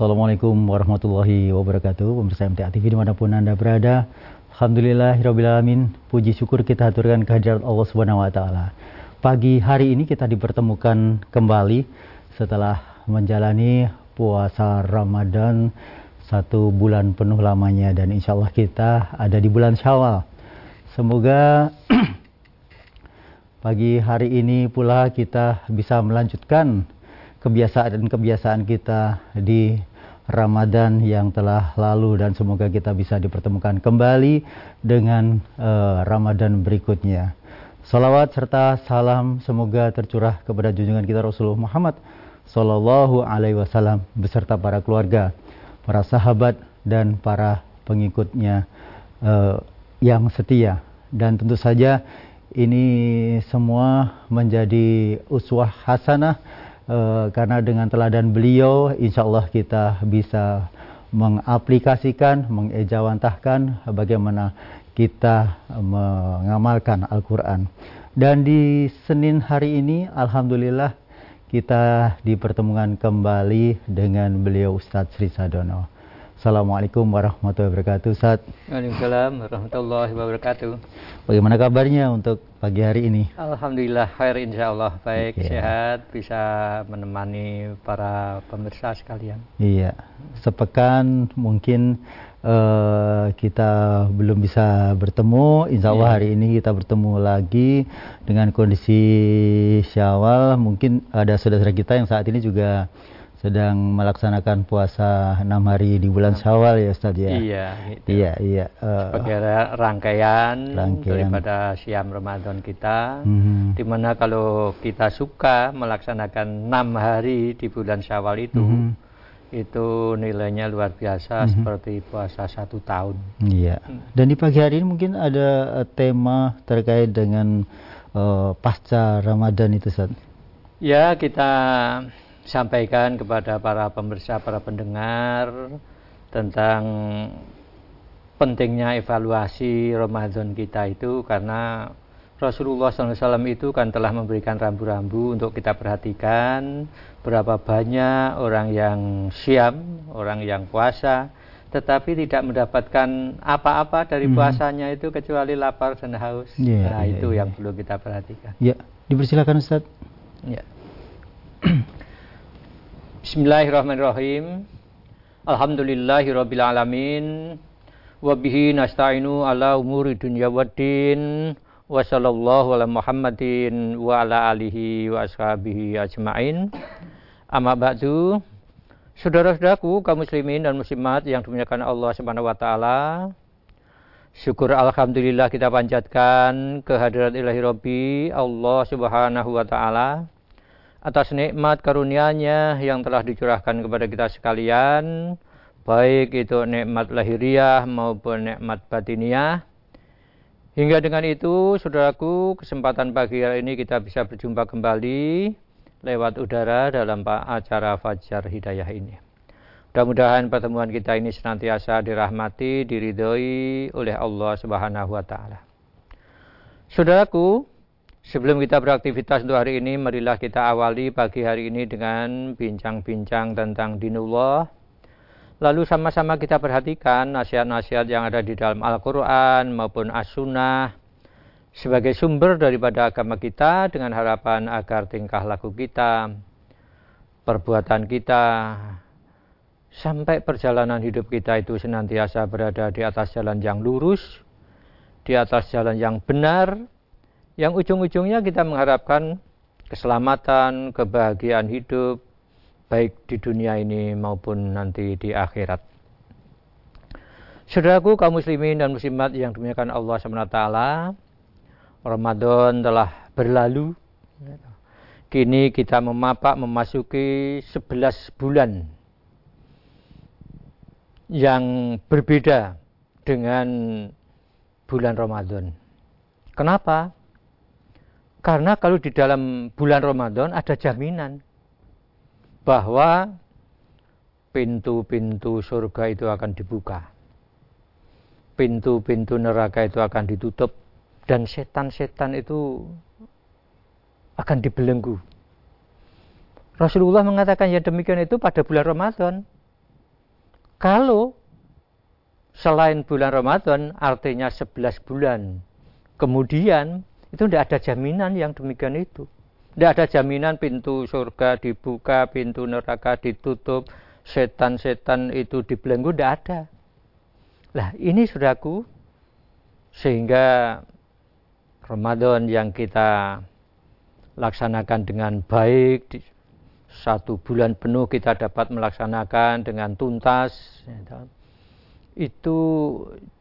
Assalamualaikum warahmatullahi wabarakatuh. Pemirsa MTAT TV dimanapun Anda berada, alhamdulillahirrabbilalamin. Puji syukur kita haturkan kehadirat Allah Subhanahu Wa Taala. Pagi hari ini kita dipertemukan kembali setelah menjalani puasa Ramadan 1 bulan penuh lamanya, dan insya Allah kita ada di bulan Syawal. Semoga pagi hari ini pula kita bisa melanjutkan kebiasaan-kebiasaan kita di Ramadan yang telah lalu, dan semoga kita bisa dipertemukan kembali dengan Ramadan berikutnya. Salawat serta salam semoga tercurah kepada junjungan kita Rasulullah Muhammad Sallallahu Alaihi Wasallam beserta para keluarga, para sahabat, dan para pengikutnya yang setia. Dan tentu saja ini semua menjadi uswah hasanah, karena dengan teladan beliau, insya Allah kita bisa mengaplikasikan, mengejawantahkan bagaimana kita mengamalkan Al-Quran. Dan di Senin hari ini, alhamdulillah, kita dipertemukan kembali dengan beliau Ustadz Sri Sadono. Assalamualaikum warahmatullahi wabarakatuh, Ustadz. Waalaikumsalam warahmatullahi wabarakatuh. Bagaimana kabarnya untuk pagi hari ini? Alhamdulillah khair, insya Allah baik, sehat, bisa menemani para pemirsa sekalian. Iya, sepekan mungkin kita belum bisa bertemu. Insya Allah hari ini kita bertemu lagi dengan kondisi Syawal. Mungkin ada saudara kita yang saat ini juga sedang melaksanakan puasa 6 hari di bulan Syawal, ya Ustaz ya. Iya, gitu. Iya. Sebagai rangkaian daripada siam Ramadan kita, dimana kalau kita suka melaksanakan 6 hari di bulan Syawal itu nilainya luar biasa, seperti puasa 1 tahun. Iya. Dan di pagi hari ini mungkin ada tema terkait dengan pasca Ramadan itu, Ustaz. Ya, kita sampaikan kepada para pemirsa, para pendengar tentang pentingnya evaluasi Ramadan kita itu, karena Rasulullah SAW itu kan telah memberikan rambu-rambu untuk kita perhatikan berapa banyak orang yang siam, orang yang puasa, tetapi tidak mendapatkan apa-apa dari puasanya itu kecuali lapar dan haus. Nah, itu yang perlu kita perhatikan. Ya, dipersilakan Ustaz. Ya. Bismillahirrahmanirrahim. Alhamdulillahirrabbilalamin. Wabihi nasta'inu ala umuri dunya waddin. Wa sallallahu ala muhammadin wa ala alihi wa ashabihi ajma'in. Amma ba'du. Saudara-saudaraku kaum muslimin dan muslimat yang dimuliakan Allah Subhanahu wa taala. Syukur alhamdulillah kita panjatkan kehadirat Ilahi Rabbi Allah Subhanahu wa taala atas nikmat karunia-Nya yang telah dicurahkan kepada kita sekalian, baik itu nikmat lahiriah maupun nikmat batiniah. Hingga dengan itu, saudaraku, kesempatan pagi hari ini kita bisa berjumpa kembali lewat udara dalam acara Fajar Hidayah ini. Mudah-mudahan pertemuan kita ini senantiasa dirahmati, diridhoi oleh Allah Subhanahu wa taala. Saudaraku, sebelum kita beraktivitas untuk hari ini, marilah kita awali pagi hari ini dengan bincang-bincang tentang dinullah. Lalu sama-sama kita perhatikan nasihat-nasihat yang ada di dalam Al-Quran maupun As-Sunnah sebagai sumber daripada agama kita, dengan harapan agar tingkah laku kita, perbuatan kita, sampai perjalanan hidup kita itu senantiasa berada di atas jalan yang lurus, di atas jalan yang benar, yang ujung-ujungnya kita mengharapkan keselamatan, kebahagiaan hidup, baik di dunia ini maupun nanti di akhirat. Saudaraku kaum muslimin dan muslimat yang dimuliakan Allah SWT, Ramadan telah berlalu. Kini kita memasuki 11 bulan yang berbeda dengan bulan Ramadan. Kenapa? Karena kalau di dalam bulan Ramadan ada jaminan bahwa pintu-pintu surga itu akan dibuka, pintu-pintu neraka itu akan ditutup, dan setan-setan itu akan dibelenggu. Rasulullah mengatakan yang demikian itu pada bulan Ramadan. Kalau selain bulan Ramadan, artinya 11 bulan kemudian, itu tidak ada jaminan yang demikian itu. Tidak ada jaminan pintu surga dibuka, pintu neraka ditutup, setan-setan itu dibelenggu, tidak ada. Lah ini saudaraku, sehingga Ramadan yang kita laksanakan dengan baik, satu bulan penuh kita dapat melaksanakan dengan tuntas, itu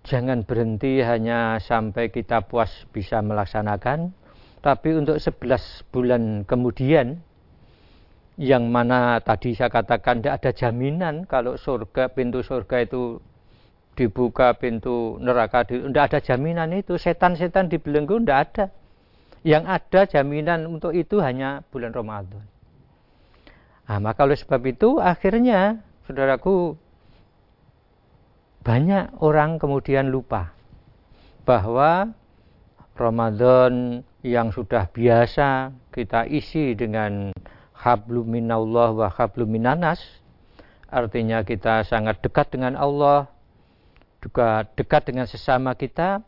jangan berhenti hanya sampai kita puas bisa melaksanakan, tapi untuk 11 bulan kemudian, yang mana tadi saya katakan tidak ada jaminan kalau surga, pintu surga itu dibuka, pintu neraka tidak ada jaminan itu, setan-setan dibelenggu tidak ada. Yang ada jaminan untuk itu hanya bulan Ramadan. Nah, maka oleh sebab itu akhirnya saudaraku, banyak orang kemudian lupa bahwa Ramadan yang sudah biasa kita isi dengan hablum minallah wa hablum minanas, artinya kita sangat dekat dengan Allah, juga dekat dengan sesama kita.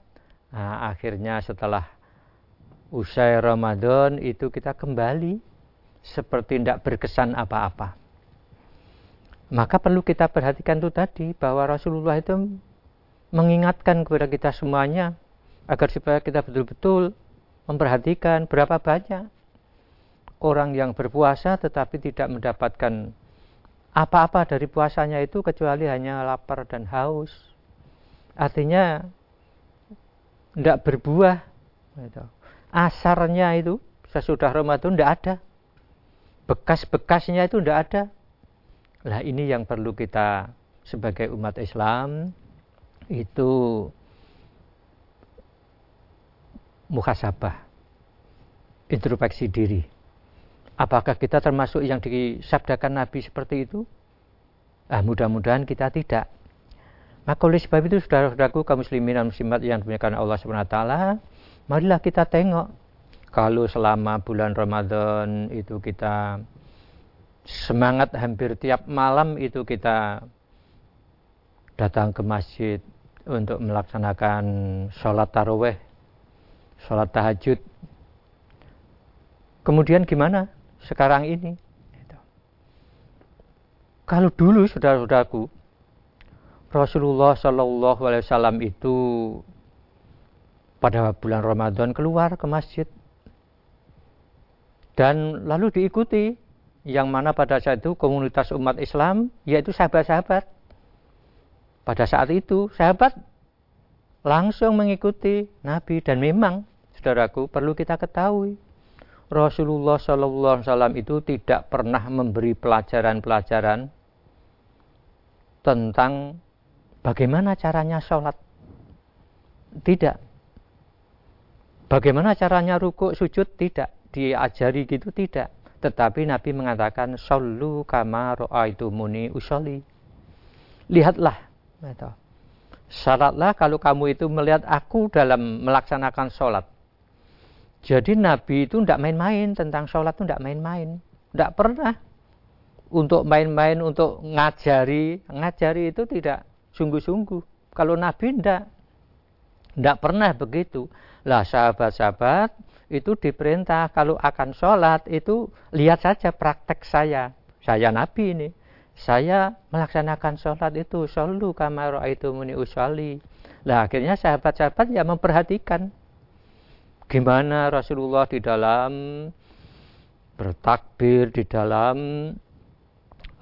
Nah, akhirnya setelah usai Ramadan itu kita kembali seperti tidak berkesan apa-apa. Maka perlu kita perhatikan itu tadi, bahwa Rasulullah itu mengingatkan kepada kita semuanya agar supaya kita betul-betul memperhatikan berapa banyak orang yang berpuasa tetapi tidak mendapatkan apa-apa dari puasanya itu kecuali hanya lapar dan haus. Artinya tidak berbuah. Asarnya itu sesudah Ramadan tidak ada. Bekas-bekasnya itu tidak ada. Lah ini yang perlu kita sebagai umat Islam itu muhasabah, introspeksi diri. Apakah kita termasuk yang disabdakan Nabi seperti itu? Ah, mudah-mudahan kita tidak. Maka oleh sebab itu saudara-saudaraku kaum muslimin dan muslimat yang dimuliakan Allah SWT, marilah kita tengok kalau selama bulan Ramadan itu kita semangat hampir tiap malam itu kita datang ke masjid untuk melaksanakan sholat tarawih, sholat tahajud. Kemudian gimana? Sekarang ini, kalau dulu saudara-saudaraku, Rasulullah SAW itu pada bulan Ramadan keluar ke masjid dan lalu diikuti yang mana pada saat itu komunitas umat Islam yaitu sahabat-sahabat. Pada saat itu sahabat langsung mengikuti Nabi, dan memang saudaraku perlu kita ketahui Rasulullah SAW itu tidak pernah memberi pelajaran-pelajaran tentang bagaimana caranya sholat. Tidak. Bagaimana caranya rukuk, sujud, tidak. Diajari gitu, tidak. Tetapi Nabi mengatakan, shollu kama ra'aitumuni usolli. Lihatlah. Syaratlah kalau kamu itu melihat aku dalam melaksanakan sholat. Jadi Nabi itu tidak main-main, tentang sholat itu tidak main-main. Tidak pernah untuk main-main, untuk ngajari. Ngajari itu tidak sungguh-sungguh. Kalau Nabi tidak. Tidak pernah begitu. Lah sahabat-sahabat itu diperintah kalau akan sholat itu lihat saja praktek saya. Saya Nabi ini. Saya melaksanakan sholat itu. Shollu kama ra'aitumuni usolli. Lah akhirnya sahabat-sahabat ya memperhatikan. Gimana Rasulullah di dalam bertakbir, di dalam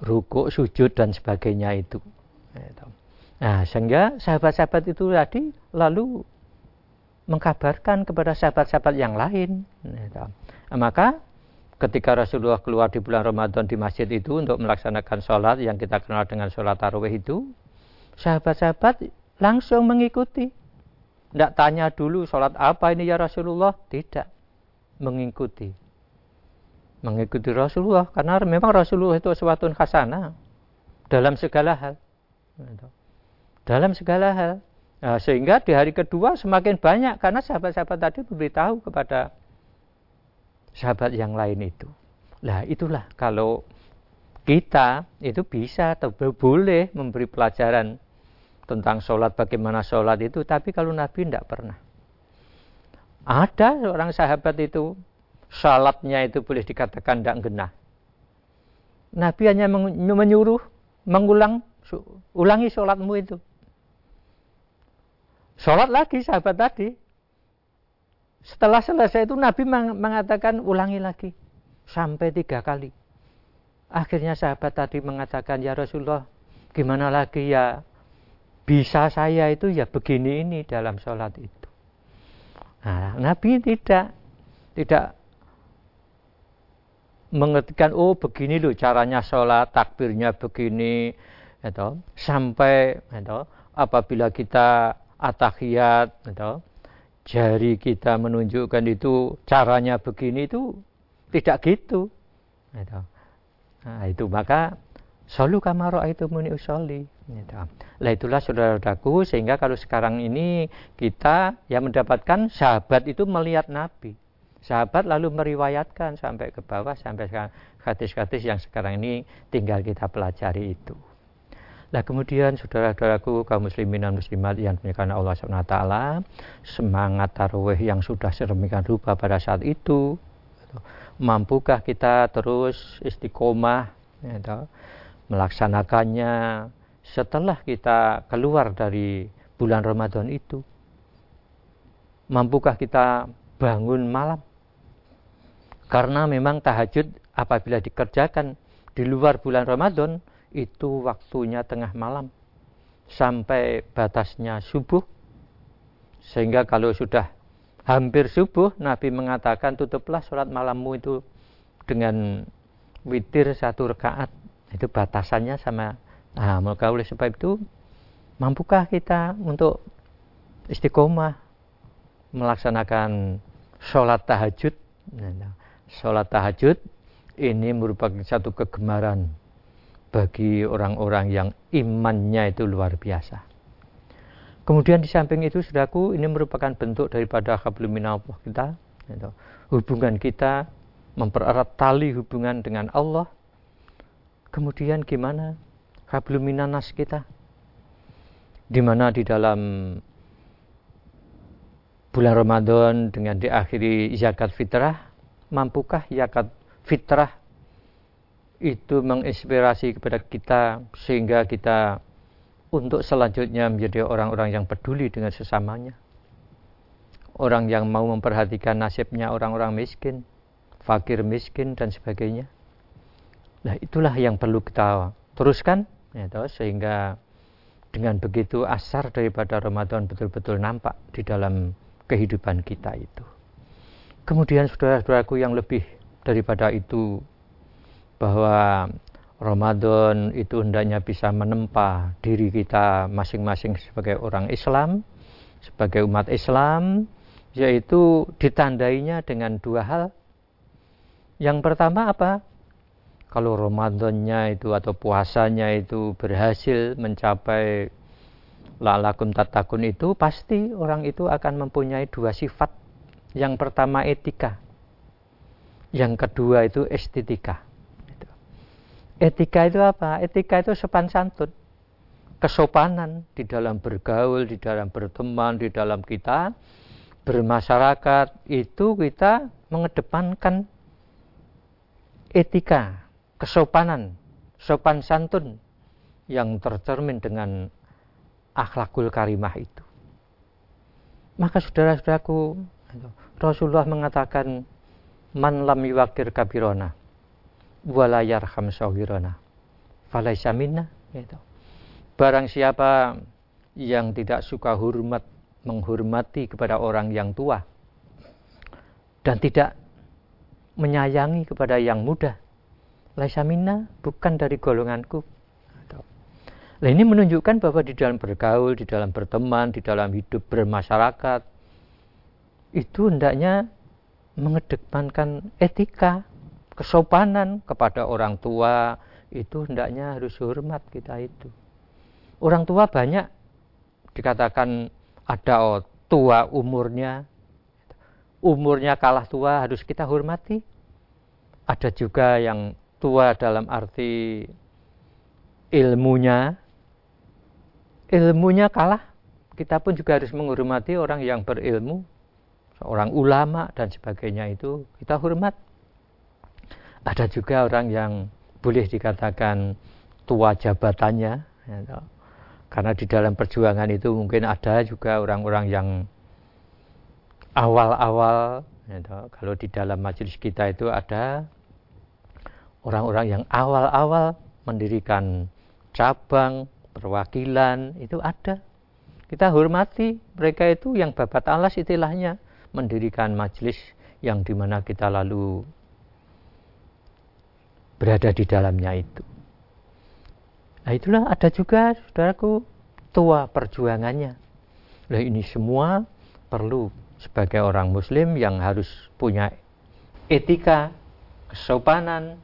rukuk, sujud, dan sebagainya itu. Nah, sehingga sahabat-sahabat itu tadi lalu mengkabarkan kepada sahabat-sahabat yang lain. Maka ketika Rasulullah keluar di bulan Ramadan di masjid itu untuk melaksanakan sholat yang kita kenal dengan sholat tarawih itu, sahabat-sahabat langsung mengikuti. Tidak tanya dulu sholat apa ini ya Rasulullah. Tidak. Mengikuti. Mengikuti Rasulullah. Karena memang Rasulullah itu suatu khasanah. Dalam segala hal. Dalam segala hal. Nah, sehingga di hari kedua semakin banyak. Karena sahabat-sahabat tadi memberitahu kepada sahabat yang lain itu. Nah itulah kalau kita itu bisa atau boleh memberi pelajaran tentang sholat, bagaimana sholat itu, tapi kalau Nabi tidak pernah. Ada seorang sahabat itu, sholatnya itu boleh dikatakan tidak genah. Nabi hanya menyuruh, ulangi sholatmu itu. Sholat lagi sahabat tadi. Setelah selesai itu Nabi mengatakan ulangi lagi. Sampai 3 kali. Akhirnya sahabat tadi mengatakan, ya Rasulullah, gimana lagi ya, bisa saya itu ya begini ini dalam sholat itu. Nah, Nabi tidak mengertikan, oh begini loh caranya sholat, takbirnya begini, gitu. Sampai gitu, apabila kita atahiyat, gitu, jari kita menunjukkan itu caranya begini, itu tidak gitu, gitu. Nah, itu maka solu kamaro itu muni usoli. Nah, itulah saudara-saudaraku, sehingga kalau sekarang ini kita yang mendapatkan sahabat itu melihat Nabi. Sahabat lalu meriwayatkan sampai ke bawah sampai hadis-hadis yang sekarang ini tinggal kita pelajari itu. Nah, kemudian saudara-saudaraku kaum muslimin dan muslimat yang dimuliakan Allah SWT, semangat tarawih yang sudah sedemikian rupa pada saat itu, mampukah kita terus istiqomah gitu, melaksanakannya setelah kita keluar dari bulan Ramadan itu? Mampukah kita bangun malam? Karena memang tahajud apabila dikerjakan di luar bulan Ramadan itu waktunya tengah malam sampai batasnya subuh, sehingga kalau sudah hampir subuh, Nabi mengatakan tutuplah sholat malammu itu dengan witir 1 rakaat. Itu batasannya sama. Nah, maka oleh sebab itu, mampukah kita untuk istiqomah melaksanakan sholat tahajud? Nah, sholat tahajud ini merupakan satu kegemaran bagi orang-orang yang imannya itu luar biasa. Kemudian di samping itu, saudaraku, ini merupakan bentuk daripada hablum minallah kita, gitu. Hubungan kita, mempererat tali hubungan dengan Allah. Kemudian gimana hablum minannas kita? Di mana di dalam bulan Ramadan dengan diakhiri zakat fitrah, mampukah zakat fitrah itu menginspirasi kepada kita sehingga kita untuk selanjutnya menjadi orang-orang yang peduli dengan sesamanya, orang yang mau memperhatikan nasibnya orang-orang miskin, fakir miskin dan sebagainya. Nah, itulah yang perlu kita teruskan, gitu, sehingga dengan begitu asar daripada Ramadan betul-betul nampak di dalam kehidupan kita itu. Kemudian saudara-saudaraku yang lebih daripada itu, bahwa Ramadan itu hendaknya bisa menempa diri kita masing-masing sebagai orang Islam, sebagai umat Islam, yaitu ditandainya dengan 2 hal. Yang pertama apa? Kalau Ramadannya itu atau puasanya itu berhasil mencapai la'alakum tattaqun, itu pasti orang itu akan mempunyai 2 sifat. Yang pertama etika, yang kedua itu estetika. Etika itu apa? Etika itu sopan santun, kesopanan di dalam bergaul, di dalam berteman, di dalam kita bermasyarakat, itu kita mengedepankan etika, kesopanan, sopan santun yang tercermin dengan akhlakul karimah itu. Maka saudara-saudaraku, Rasulullah mengatakan, man lam yuwaqir kabirona wala yarham saghirana falaisa minna, gitu. Barang siapa yang tidak suka hormat, menghormati kepada orang yang tua dan tidak menyayangi kepada yang muda, laisa minna, bukan dari golonganku. Nah, ini menunjukkan bahwa di dalam bergaul, di dalam berteman, di dalam hidup bermasyarakat itu hendaknya mengedepankan etika, kesopanan. Kepada orang tua itu hendaknya harus hormat kita itu. Orang tua banyak dikatakan ada tua umurnya, umurnya kalah tua harus kita hormati. Ada juga yang tua dalam arti ilmunya kalah, kita pun juga harus menghormati orang yang berilmu, seorang ulama dan sebagainya, itu kita hormat. Ada juga orang yang boleh dikatakan tua jabatannya, karena di dalam perjuangan itu mungkin ada juga orang-orang yang awal-awal. Kalau di dalam majelis kita itu ada orang-orang yang awal-awal mendirikan cabang, perwakilan, itu ada. Kita hormati mereka itu yang babat alas istilahnya, mendirikan majelis yang dimana kita lalu berada di dalamnya itu. Nah itulah, ada juga saudaraku tua perjuangannya. Nah ini semua perlu sebagai orang muslim yang harus punya etika, kesopanan,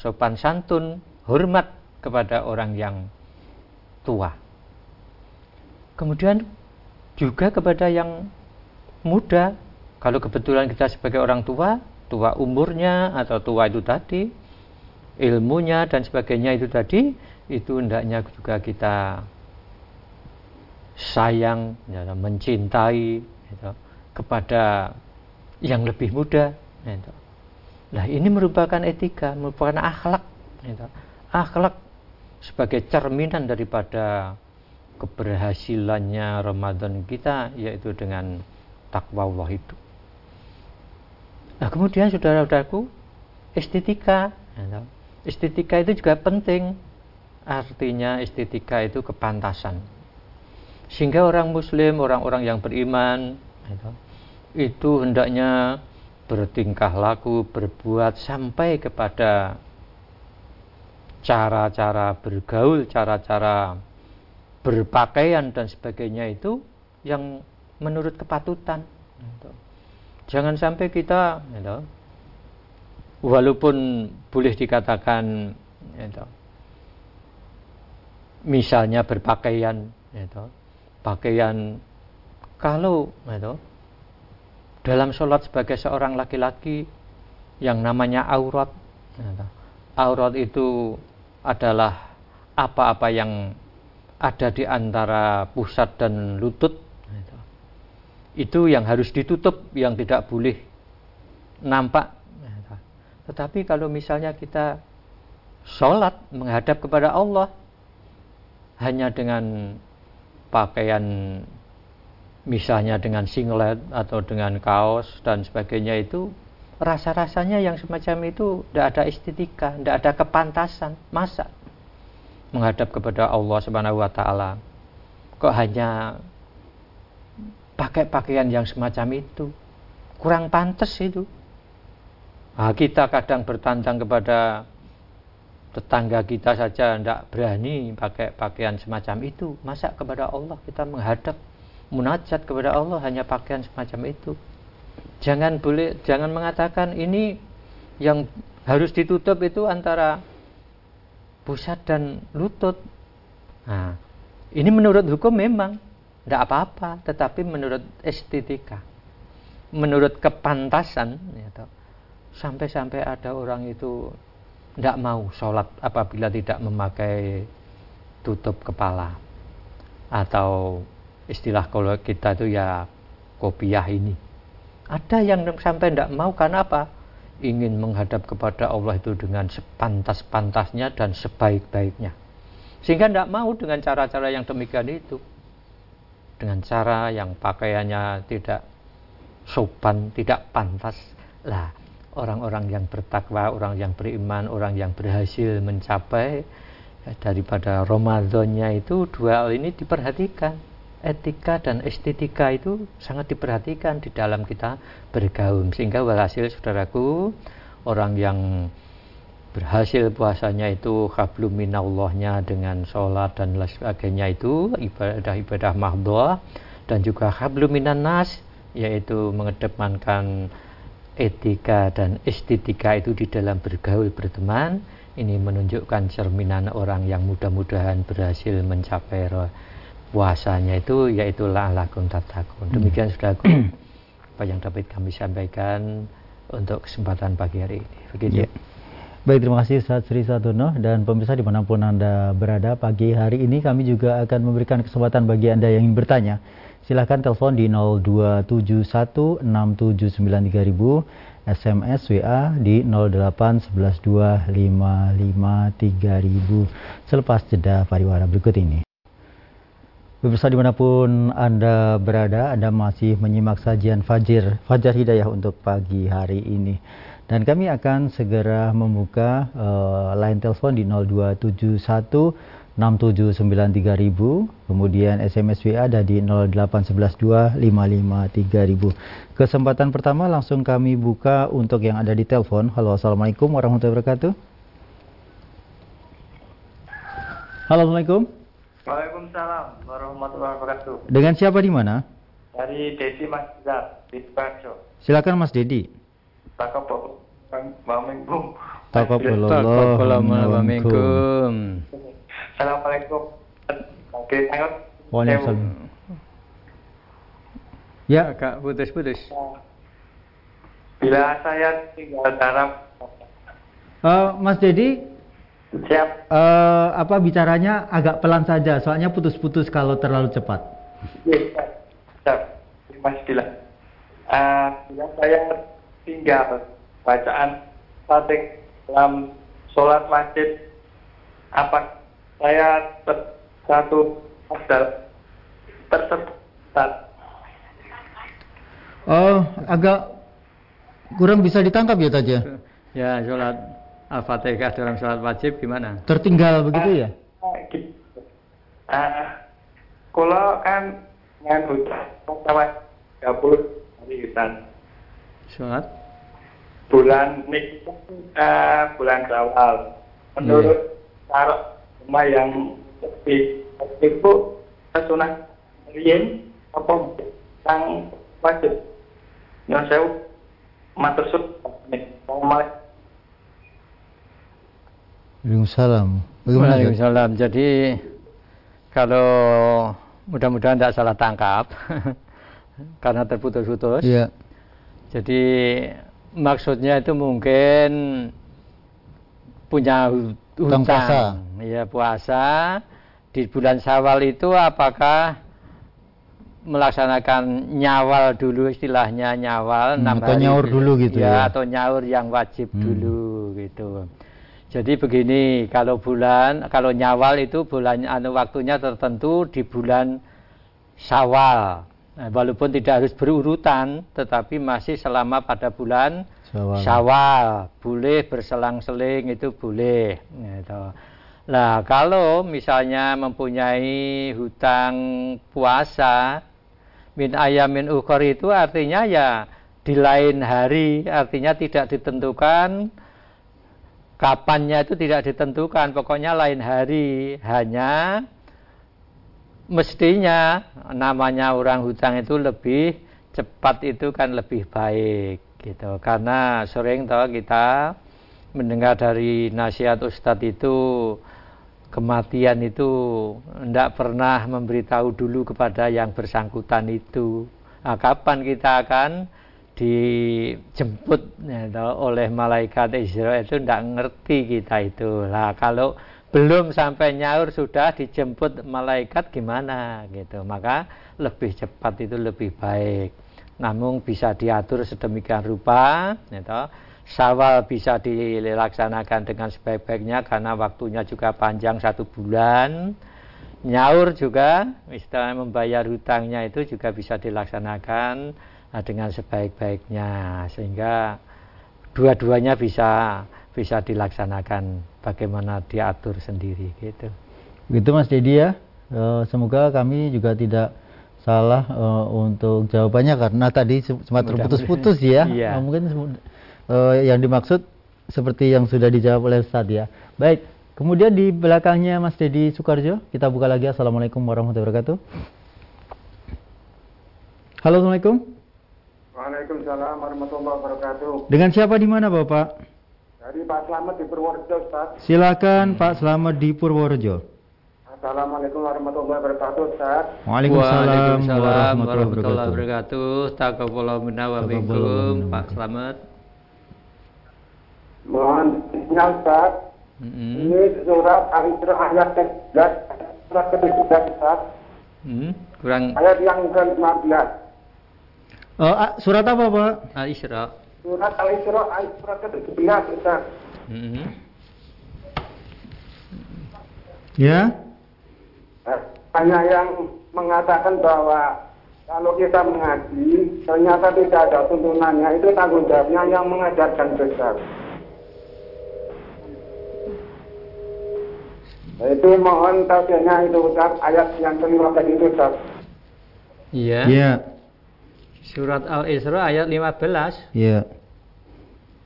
sopan santun, hormat kepada orang yang tua. Kemudian juga kepada yang muda, kalau kebetulan kita sebagai orang tua, tua umurnya atau tua itu tadi, ilmunya dan sebagainya itu tadi, itu hendaknya juga kita sayang, mencintai kepada yang lebih muda. Nah ini merupakan etika, merupakan akhlak. Akhlak sebagai cerminan daripada keberhasilannya Ramadan kita, yaitu dengan takwa Allah itu. Nah kemudian saudara-saudaraku, estetika. Estetika itu juga penting. Artinya estetika itu kepantasan. Sehingga orang muslim, orang-orang yang beriman, itu hendaknya bertingkah laku, berbuat sampai kepada cara-cara bergaul, cara-cara berpakaian dan sebagainya itu yang menurut kepatutan. Jangan sampai kita, walaupun boleh dikatakan, misalnya berpakaian, pakaian kalau dalam sholat sebagai seorang laki-laki yang namanya aurat. Aurat itu adalah apa-apa yang ada di antara pusat dan lutut. Itu yang harus ditutup, yang tidak boleh nampak. Tetapi kalau misalnya kita sholat menghadap kepada Allah hanya dengan pakaian, misalnya dengan singlet atau dengan kaos dan sebagainya, itu rasa-rasanya yang semacam itu tidak ada estetika, tidak ada kepantasan. Masa menghadap kepada Allah Subhanahu wa taala kok hanya pakai pakaian yang semacam itu? Kurang pantas itu. Nah, kita kadang bertantang kepada tetangga kita saja tidak berani pakai pakaian semacam itu. Masa kepada Allah kita menghadap munajat kepada Allah hanya pakaian semacam itu? Jangan mengatakan ini yang harus ditutup itu antara pusat dan lutut. Nah, ini menurut hukum memang tidak apa-apa, tetapi menurut estetika, menurut kepantasan, sampai-sampai ada orang itu tidak mau sholat apabila tidak memakai tutup kepala, atau istilah kalau kita itu ya kopiah ini. Ada yang sampai tidak mau, karena apa? Ingin menghadap kepada Allah itu dengan sepantas-pantasnya dan sebaik-baiknya. Sehingga tidak mau dengan cara-cara yang demikian itu. Dengan cara yang pakaiannya tidak sopan, tidak pantas. Lah, orang-orang yang bertakwa, orang yang beriman, orang yang berhasil mencapai daripada Ramadannya itu, dua hal ini diperhatikan. Etika dan estetika itu sangat diperhatikan di dalam kita bergaul. Sehingga walhasil saudaraku, orang yang berhasil puasanya itu hablum minallahnya dengan sholat dan lain sebagainya itu ibadah-ibadah mahdhah, dan juga hablum minannas, yaitu mengedepankan etika dan estetika itu di dalam bergaul berteman. Ini menunjukkan cerminan orang yang mudah-mudahan berhasil mencapai puasanya itu, yaitu la'alakum tattaqun. Demikian saudaraku apa yang dapat kami sampaikan untuk kesempatan pagi hari ini. Begitu. Baik, terima kasih Ustadz Sri Sadono dan pemirsa dimanapun Anda berada. Pagi hari ini kami juga akan memberikan kesempatan bagi Anda yang ingin bertanya. Silahkan telepon di 02716793000, SMS WA di 08112553000. Selepas jeda pariwara berikut ini. Pemirsa dimanapun Anda berada, Anda masih menyimak sajian Fajar Hidayah untuk pagi hari ini. Dan kami akan segera membuka line telepon di 02716793000, kemudian SMS WA ada di 08112553000. Kesempatan pertama langsung kami buka untuk yang ada di telepon. Halo, assalamualaikum warahmatullahi wabarakatuh. Halo, assalamualaikum. Waalaikumsalam warahmatullahi wabarakatuh. Dengan siapa di mana? Dari Desi Mas Zat di Parjo. Silakan Mas Dedi. Takabbalallahu minkum. Assalamualaikum. Waalaikumsalam. Ya, Kak, putus-putus. Bila saya tinggal darab. Mas Dedi, siap. Apa bicaranya agak pelan saja, soalnya putus-putus kalau terlalu cepat. Siap. Mas Dila. Bila saya tinggal bacaan Fatih dalam sholat masjid, apa saya satu tersebut? Oh, agak kurang bisa ditangkap ya Taja. Ya, sholat Al-Fatihah dalam sholat wajib gimana? Tertinggal begitu ya? Kalau kan dengan hutan sama 30 hari hutan. Sholat bulan Syawal. Menurut taruh rumah yang lebih itu sunah rien apa sang wajib nyoseu matersut normal. Waalaikumsalam. Waalaikumsalam. Jadi kalau mudah-mudahan tidak salah tangkap karena terputus-putus. Iya. Jadi maksudnya itu mungkin punya hutang puasa. Ya, puasa di bulan Syawal itu apakah melaksanakan nyawal dulu, istilahnya nyawal 6 atau hari, nyaur dulu gitu ya, atau nyaur yang wajib dulu gitu. Jadi begini, kalau nyawal itu bulan waktunya tertentu di bulan Syawal. Nah, walaupun tidak harus berurutan, tetapi masih selama pada bulan Syawal boleh berselang-seling, itu boleh gitu. Nah, kalau misalnya mempunyai hutang puasa min ayamin ukhor, itu artinya ya di lain hari, artinya tidak ditentukan kapannya, itu tidak ditentukan, pokoknya lain hari. Hanya mestinya namanya orang hutang itu lebih cepat, itu kan lebih baik gitu, karena sering toh kita mendengar dari nasihat Ustadz itu, kematian itu tidak pernah memberitahu dulu kepada yang bersangkutan itu. Nah, kapan kita akan dijemput gitu, oleh malaikat Israel itu tidak ngerti kita itu. Nah, kalau belum sampai nyaur sudah dijemput malaikat gimana gitu, maka lebih cepat itu lebih baik. Namun bisa diatur sedemikian rupa gitu. Syawal bisa dilaksanakan dengan sebaik-baiknya karena waktunya juga panjang, 1 bulan. Nyaur juga, istilahnya membayar hutangnya itu juga bisa dilaksanakan dengan sebaik-baiknya, sehingga dua-duanya bisa dilaksanakan bagaimana diatur sendiri gitu. Begitu Mas Dedi ya. Semoga kami juga tidak salah untuk jawabannya karena tadi sempat terputus-putus ya. Iya. Mungkin yang dimaksud seperti yang sudah dijawab oleh Ustadz ya. Baik, kemudian di belakangnya Mas Dedi Sukarjo, kita buka lagi. Assalamualaikum warahmatullahi wabarakatuh. Halo, assalamualaikum. Waalaikumsalam warahmatullahi wabarakatuh. Dengan siapa di mana Bapak? Dari Pak Slamet di Purworejo, Ustaz. Silakan Pak Slamet di Purworejo. Assalamualaikum warahmatullahi wabarakatuh, Ustaz. Waalaikumsalam warahmatullahi wabarakatuh. Taqabbalallahu minna wa minkum, Pak Slamet. Mohon Nah Ustaz, ini surat Al-Isra ayat ke-11, surat ke-17 Ustaz. Kurang. Ayat yang ke-15. Surat apa Pak? Al-Isra. Surat Al-Isra ayat ke-17 Ustaz. Ya. Banyak yang mengatakan bahwa kalau kita mengaji ternyata tidak ada tuntunannya, itu tanggung jawabnya yang mengajarkan besar. Itu mohon tafsirnya itu Ustaz, ayat yang ke-15 itu Ustaz. Iya. Iya. Surat Al-Isra ayat 15. Iya.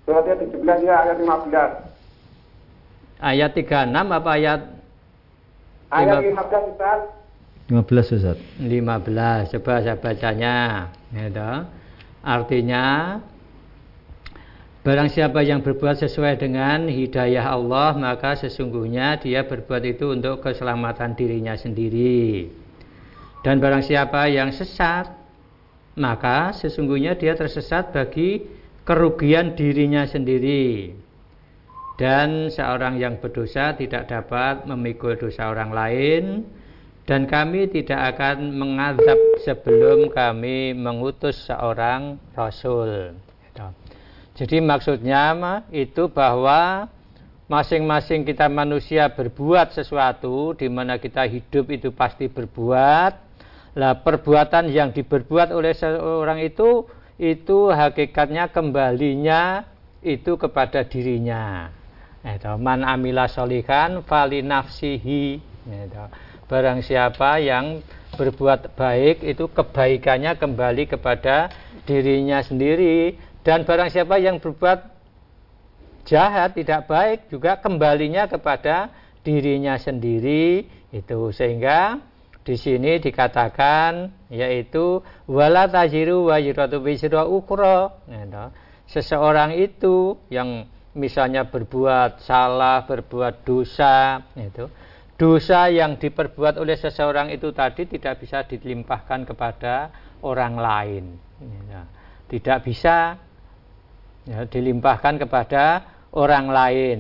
Suratnya 17 ya, ayat 15. Ayat 36 apa ayat? Ayat 15 Ustaz. 15 Ustaz. 15. Coba saya bacanya. Gitu. Artinya barang siapa yang berbuat sesuai dengan hidayah Allah, maka sesungguhnya dia berbuat itu untuk keselamatan dirinya sendiri. Dan barang siapa yang sesat, maka sesungguhnya dia tersesat bagi kerugian dirinya sendiri. Dan seorang yang berdosa tidak dapat memikul dosa orang lain. Dan kami tidak akan mengazab sebelum kami mengutus seorang Rasul. Jadi maksudnya itu bahwa masing-masing kita manusia berbuat sesuatu, di mana kita hidup itu pasti berbuat. Lah perbuatan yang diperbuat oleh seorang itu hakikatnya kembalinya itu kepada dirinya. Man amila sholihan fali nafsihi. Barang siapa yang berbuat baik itu kebaikannya kembali kepada dirinya sendiri. Dan barang siapa yang berbuat jahat tidak baik juga kembalinya kepada dirinya sendiri. Itu sehingga di sini dikatakan yaitu wala taziru waziratu wizra ukhra. Seseorang itu yang misalnya berbuat salah, berbuat dosa, dosa yang diperbuat oleh seseorang itu tadi tidak bisa dilimpahkan kepada orang lain, tidak bisa dilimpahkan kepada orang lain.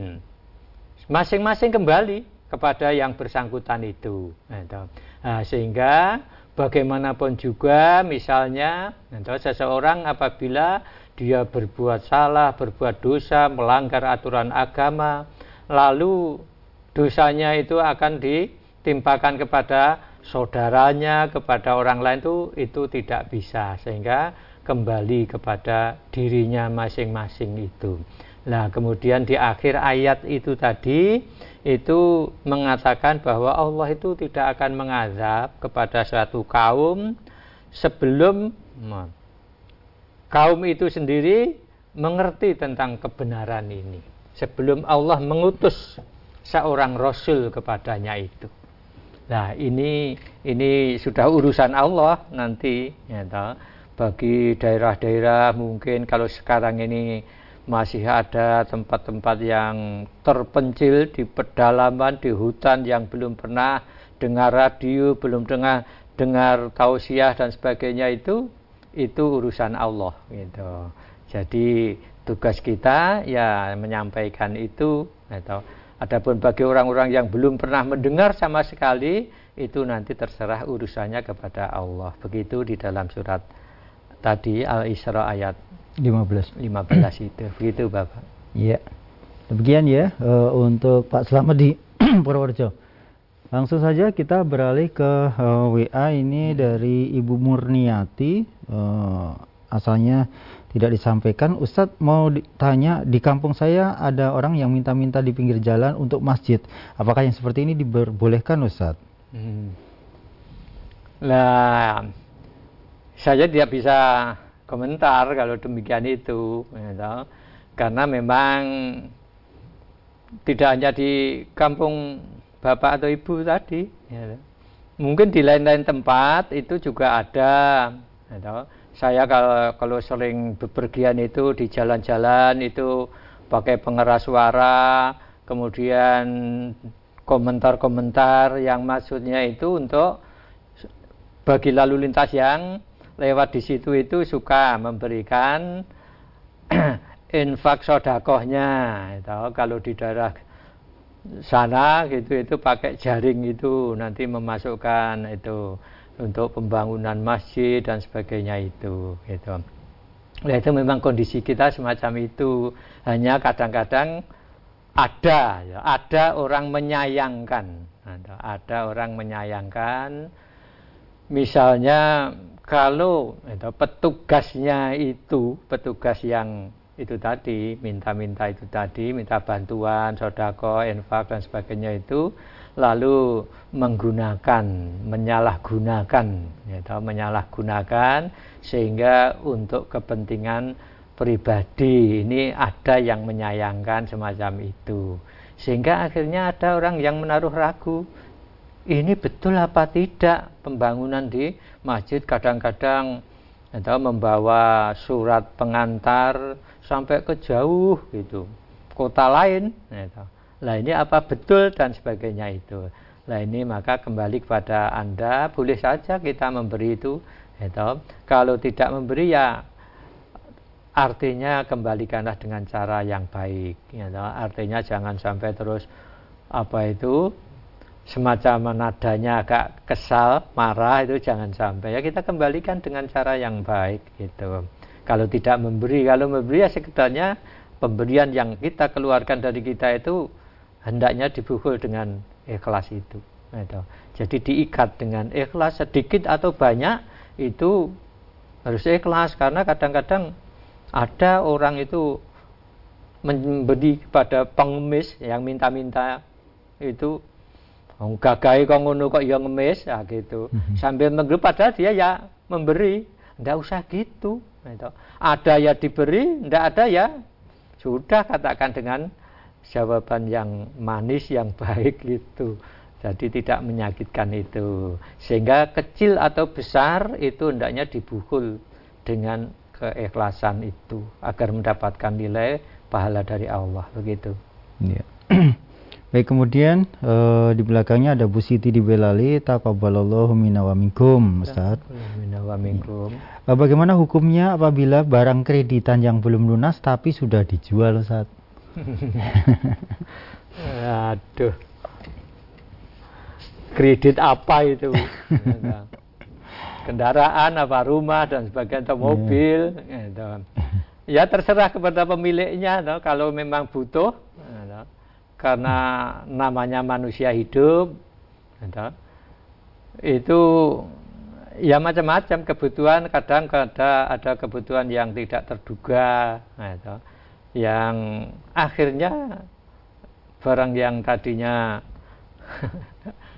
Masing-masing kembali kepada yang bersangkutan itu. Nah, sehingga bagaimanapun juga misalnya seseorang apabila dia berbuat salah, berbuat dosa, melanggar aturan agama, lalu dosanya itu akan ditimpakan kepada saudaranya, kepada orang lain, itu tidak bisa. Sehingga kembali kepada dirinya masing-masing itu. Nah, kemudian di akhir ayat itu tadi, itu mengatakan bahwa Allah itu tidak akan mengazab kepada suatu kaum sebelum kaum itu sendiri mengerti tentang kebenaran ini, sebelum Allah mengutus seorang Rasul kepadanya itu. Nah, ini sudah urusan Allah nanti. Ya, bagi daerah-daerah mungkin kalau sekarang ini masih ada tempat-tempat yang terpencil di pedalaman, di hutan yang belum pernah dengar radio, belum dengar tausiah dan sebagainya, itu urusan Allah gitu. Jadi tugas kita ya menyampaikan itu gitu. Adapun bagi orang-orang yang belum pernah mendengar sama sekali, itu nanti terserah urusannya kepada Allah. Begitu di dalam surat tadi Al-Isra ayat 15 itu. Begitu Bapak. Iya. Demikian ya untuk Pak Slamet di Purworejo. Langsung saja kita beralih ke WA ini dari Ibu Murniati. Asalnya tidak disampaikan. Ustadz mau tanya, di kampung saya ada orang yang minta-minta di pinggir jalan untuk masjid. Apakah yang seperti ini diperbolehkan Ustadz? Lah, saya tidak bisa komentar kalau demikian itu. Karena memang tidak hanya di kampung Bapak atau Ibu tadi, mungkin di lain-lain tempat itu juga ada. Saya kalau sering bepergian itu di jalan-jalan itu pakai pengeras suara, kemudian komentar-komentar yang maksudnya itu untuk bagi lalu lintas yang lewat di situ itu suka memberikan infak sodakohnya. Tahu kalau di daerah sana gitu itu pakai jaring itu nanti memasukkan itu untuk pembangunan masjid dan sebagainya itu gitu. Nah itu memang kondisi kita semacam itu, hanya kadang-kadang ada orang menyayangkan, misalnya kalau itu, petugasnya itu petugas yang itu tadi minta-minta itu tadi minta bantuan sodako, infak dan sebagainya itu lalu menggunakan menyalahgunakan sehingga untuk kepentingan pribadi. Ini ada yang menyayangkan semacam itu, sehingga akhirnya ada orang yang menaruh ragu, ini betul apa tidak pembangunan di masjid. Kadang-kadang atau membawa surat pengantar sampai ke jauh gitu, kota lain gitu. Nah ini apa betul dan sebagainya itu. Nah ini maka kembali kepada Anda, boleh saja kita memberi itu gitu. Kalau tidak memberi ya artinya kembalikanlah dengan cara yang baik gitu. Artinya jangan sampai terus apa itu semacam nadanya agak kesal, marah, itu jangan sampai. Ya kita kembalikan dengan cara yang baik gitu. Kalau tidak memberi, kalau memberi ya sekedarnya pemberian yang kita keluarkan dari kita itu hendaknya dipukul dengan ikhlas itu gitu. Jadi diikat dengan ikhlas, sedikit atau banyak itu harus ikhlas. Karena kadang-kadang ada orang itu memberi kepada pengemis yang minta-minta itu, gagai kok ngono kok ya ngemis ya gitu. Sambil menggerup, padahal dia ya memberi. Ndak usah gitu, gitu. Ada ya diberi, ndak ada ya sudah, katakan dengan jawaban yang manis yang baik gitu. Jadi tidak menyakitkan itu. Sehingga kecil atau besar itu hendaknya dibukul dengan keikhlasan itu agar mendapatkan nilai pahala dari Allah begitu. Iya. Baik, kemudian di belakangnya ada Bu Siti di Belali, taqabbalallahu minna wa minkum, Ustaz. Bagaimana hukumnya apabila barang kreditan yang belum lunas tapi sudah dijual, Ustaz? Aduh. Kredit apa itu? Kendaraan apa, rumah dan sebagainya, atau mobil gitu. Ya terserah kepada pemiliknya toh, kalau memang butuh gitu. Karena namanya manusia hidup itu ya macam-macam kebutuhan. Kadang-kadang ada kebutuhan yang tidak terduga yang akhirnya barang yang tadinya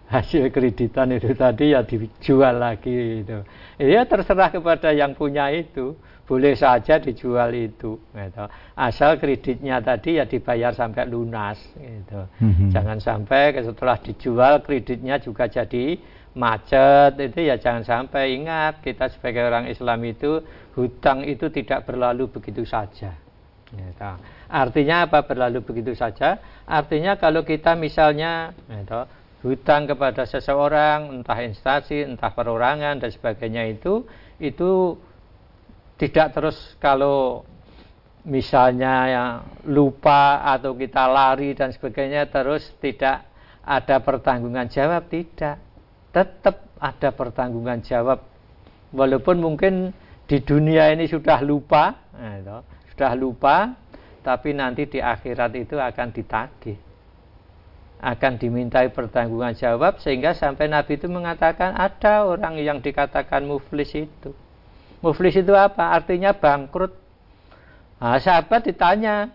hasil kreditan itu tadi ya dijual lagi itu. Ya terserah kepada yang punya itu, boleh saja dijual itu gitu. Asal kreditnya tadi ya dibayar sampai lunas gitu. Jangan sampai setelah dijual kreditnya juga jadi macet itu ya, jangan sampai. Ingat kita sebagai orang Islam itu hutang itu tidak berlalu begitu saja gitu. Artinya apa berlalu begitu saja? Artinya kalau kita misalnya gitu, hutang kepada seseorang, entah instansi, entah perorangan dan sebagainya itu tidak terus kalau misalnya ya, lupa atau kita lari dan sebagainya terus tidak ada pertanggungan jawab. Tidak, tetap ada pertanggungan jawab walaupun mungkin di dunia ini sudah lupa gitu. Sudah lupa tapi nanti di akhirat itu akan ditagih, akan dimintai pertanggungan jawab. Sehingga sampai Nabi itu mengatakan ada orang yang dikatakan muflis itu. Muflis itu apa? Artinya bangkrut. Nah, sahabat ditanya,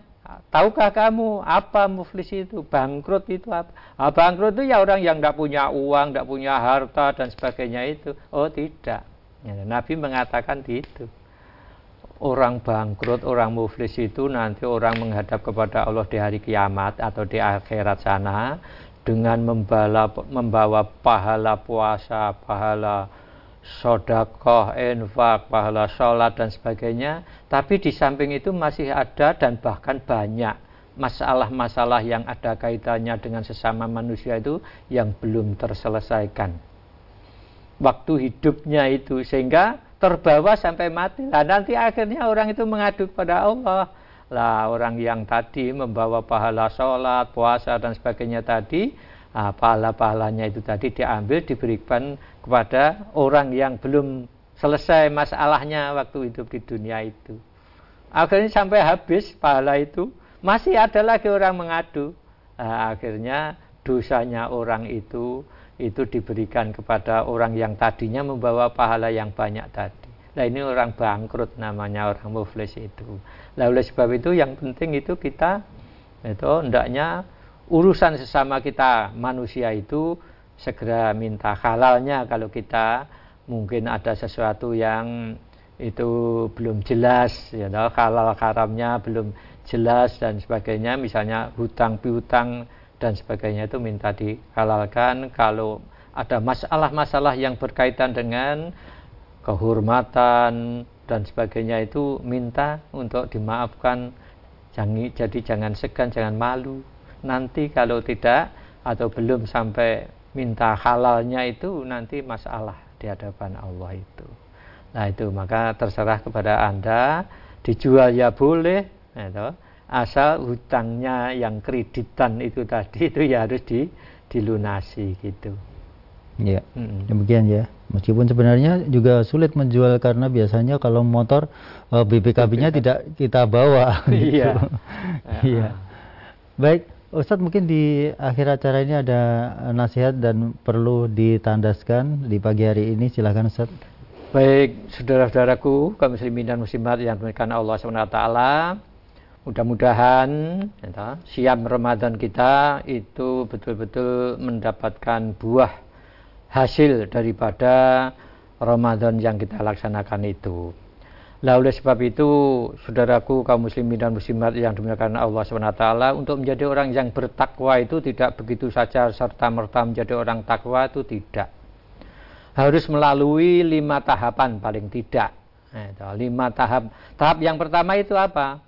tahukah kamu apa muflis itu? Bangkrut itu apa? Nah, bangkrut itu ya orang yang tidak punya uang, tidak punya harta dan sebagainya itu. Oh tidak, ya, Nabi mengatakan itu. Orang bangkrut, orang muflis itu nanti orang menghadap kepada Allah di hari kiamat atau di akhirat sana dengan membawa pahala puasa, pahala sodakoh, infak, pahala sholat dan sebagainya. Tapi di samping itu masih ada dan bahkan banyak masalah-masalah yang ada kaitannya dengan sesama manusia itu yang belum terselesaikan waktu hidupnya itu, sehingga terbawa sampai mati. Nah, nanti akhirnya orang itu mengadu kepada Allah, lah orang yang tadi membawa pahala sholat, puasa dan sebagainya tadi, pahala-pahalanya itu tadi diambil, diberikan kepada orang yang belum selesai masalahnya waktu hidup di dunia itu. Akhirnya sampai habis pahala itu, masih ada lagi orang mengadu. Akhirnya dosanya orang itu diberikan kepada orang yang tadinya membawa pahala yang banyak tadi. Nah, ini orang bangkrut namanya, orang muflis itu. Nah, oleh sebab itu yang penting itu kita hendaknya urusan sesama kita manusia itu segera minta halalnya. Kalau kita mungkin ada sesuatu yang itu belum jelas, ya, halal haramnya belum jelas dan sebagainya, misalnya hutang piutang dan sebagainya itu minta dihalalkan. Kalau ada masalah-masalah yang berkaitan dengan kehormatan dan sebagainya itu minta untuk dimaafkan. Jadi jangan segan, jangan malu. Nanti kalau tidak atau belum sampai minta halalnya itu, nanti masalah di hadapan Allah itu. Nah itu, maka terserah kepada Anda, dijual ya boleh, gitu, asal hutangnya yang kreditan itu tadi itu ya harus dilunasi gitu. Ya, demikian ya. Meskipun sebenarnya juga sulit menjual karena biasanya kalau motor BPKB-nya tidak kita bawa. Gitu. Iya. Iya. Baik, Ustadz, mungkin di akhir acara ini ada nasihat dan perlu ditandaskan di pagi hari ini. Silakan Ustadz. Baik, saudara-saudaraku, kaum muslimin dan muslimat yang dimuliakan Allah SWT, mudah-mudahan siam Ramadan kita itu betul-betul mendapatkan buah hasil daripada Ramadan yang kita laksanakan itu. Nah, oleh sebab itu, saudaraku, kaum muslimin dan muslimat yang dimuliakan Allah SWT, untuk menjadi orang yang bertakwa itu tidak begitu saja serta-merta menjadi orang takwa itu tidak. Harus melalui 5 tahapan paling tidak. 5 tahap. Tahap yang pertama itu apa?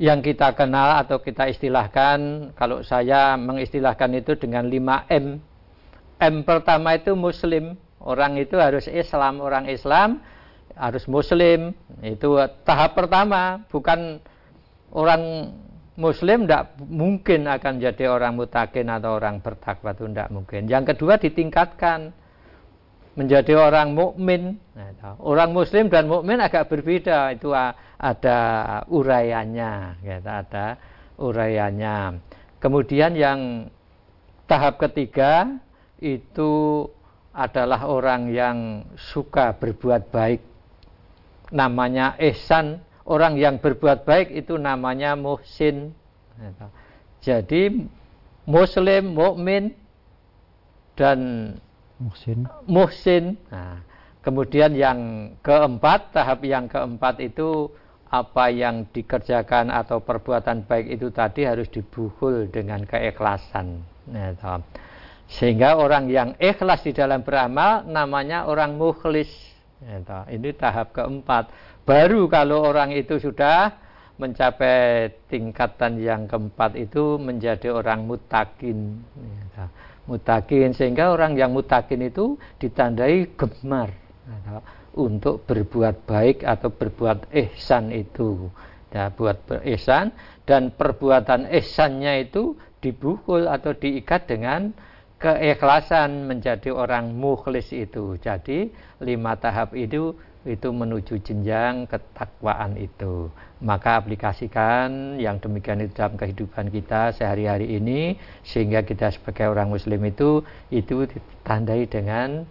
Yang kita kenal atau kita istilahkan, kalau saya mengistilahkan itu dengan 5 M. M pertama itu Muslim. Orang itu harus Islam. Orang Islam harus Muslim. Itu tahap pertama. Bukan orang Muslim tidak mungkin akan jadi orang mutakin atau orang bertakwa, itu tidak mungkin. Yang kedua ditingkatkan menjadi orang mukmin. Orang Muslim dan mukmin agak berbeda, itu ada uraiannya, ada uraiannya. Kemudian yang tahap ketiga itu adalah orang yang suka berbuat baik, namanya ihsan. Orang yang berbuat baik itu namanya muhsin. Jadi Muslim, mukmin, dan muhsin. Nah, kemudian yang keempat, tahap yang keempat itu apa yang dikerjakan atau perbuatan baik itu tadi harus dibukul dengan keikhlasan. Sehingga orang yang ikhlas di dalam beramal namanya orang mukhlis. Ini tahap keempat. Baru kalau orang itu sudah mencapai tingkatan yang keempat itu menjadi orang mutakin. Mutakin, sehingga orang yang mutakin itu ditandai gemar untuk berbuat baik atau berbuat ihsan itu. Buat berihsan, dan perbuatan ihsannya itu dibukul atau diikat dengan keikhlasan, menjadi orang mukhlis itu. Jadi 5 tahap itu menuju jenjang ketakwaan itu. Maka aplikasikan yang demikian itu dalam kehidupan kita sehari-hari ini, sehingga kita sebagai orang muslim itu ditandai dengan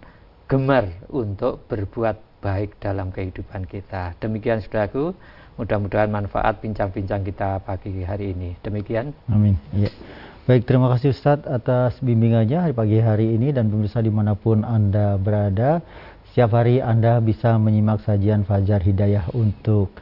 gemar untuk berbuat baik dalam kehidupan kita. Demikian saudaraku, mudah-mudahan manfaat bincang-bincang kita pagi hari ini. Demikian. Amin. Ya. Baik, terima kasih Ustadz atas bimbingannya hari pagi hari ini. Dan pemirsa dimanapun Anda berada, setiap hari Anda bisa menyimak sajian Fajar Hidayah untuk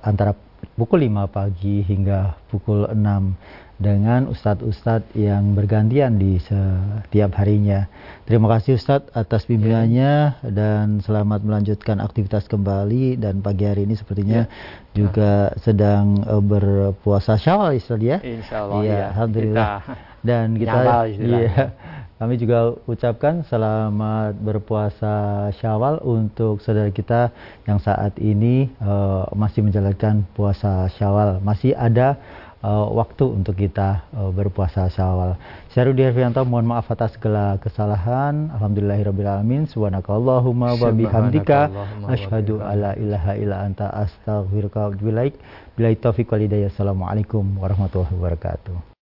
antara pukul 5 pagi hingga pukul 6 dengan ustadz-ustadz yang bergantian di setiap harinya. Terima kasih Ustadz atas bimbingannya dan selamat melanjutkan aktivitas kembali. Dan pagi hari ini sepertinya juga sedang berpuasa Syawal, Ustadz ya. Insya Allah, ya. Alhamdulillah. Dan kita Kami juga ucapkan selamat berpuasa Syawal untuk saudara kita yang saat ini masih menjalankan puasa Syawal. Masih ada waktu untuk kita berpuasa Syawal. Saya Rudi Arfianto, mohon maaf atas segala kesalahan. Alhamdulillahirrabbilalamin. Subhanakallahumma wa bihamdika. Asyhadu alla ilaha illa anta astaghfiruka wa atubu ilaik. Billahi taufiq wal hidayah. Assalamualaikum warahmatullahi wabarakatuh.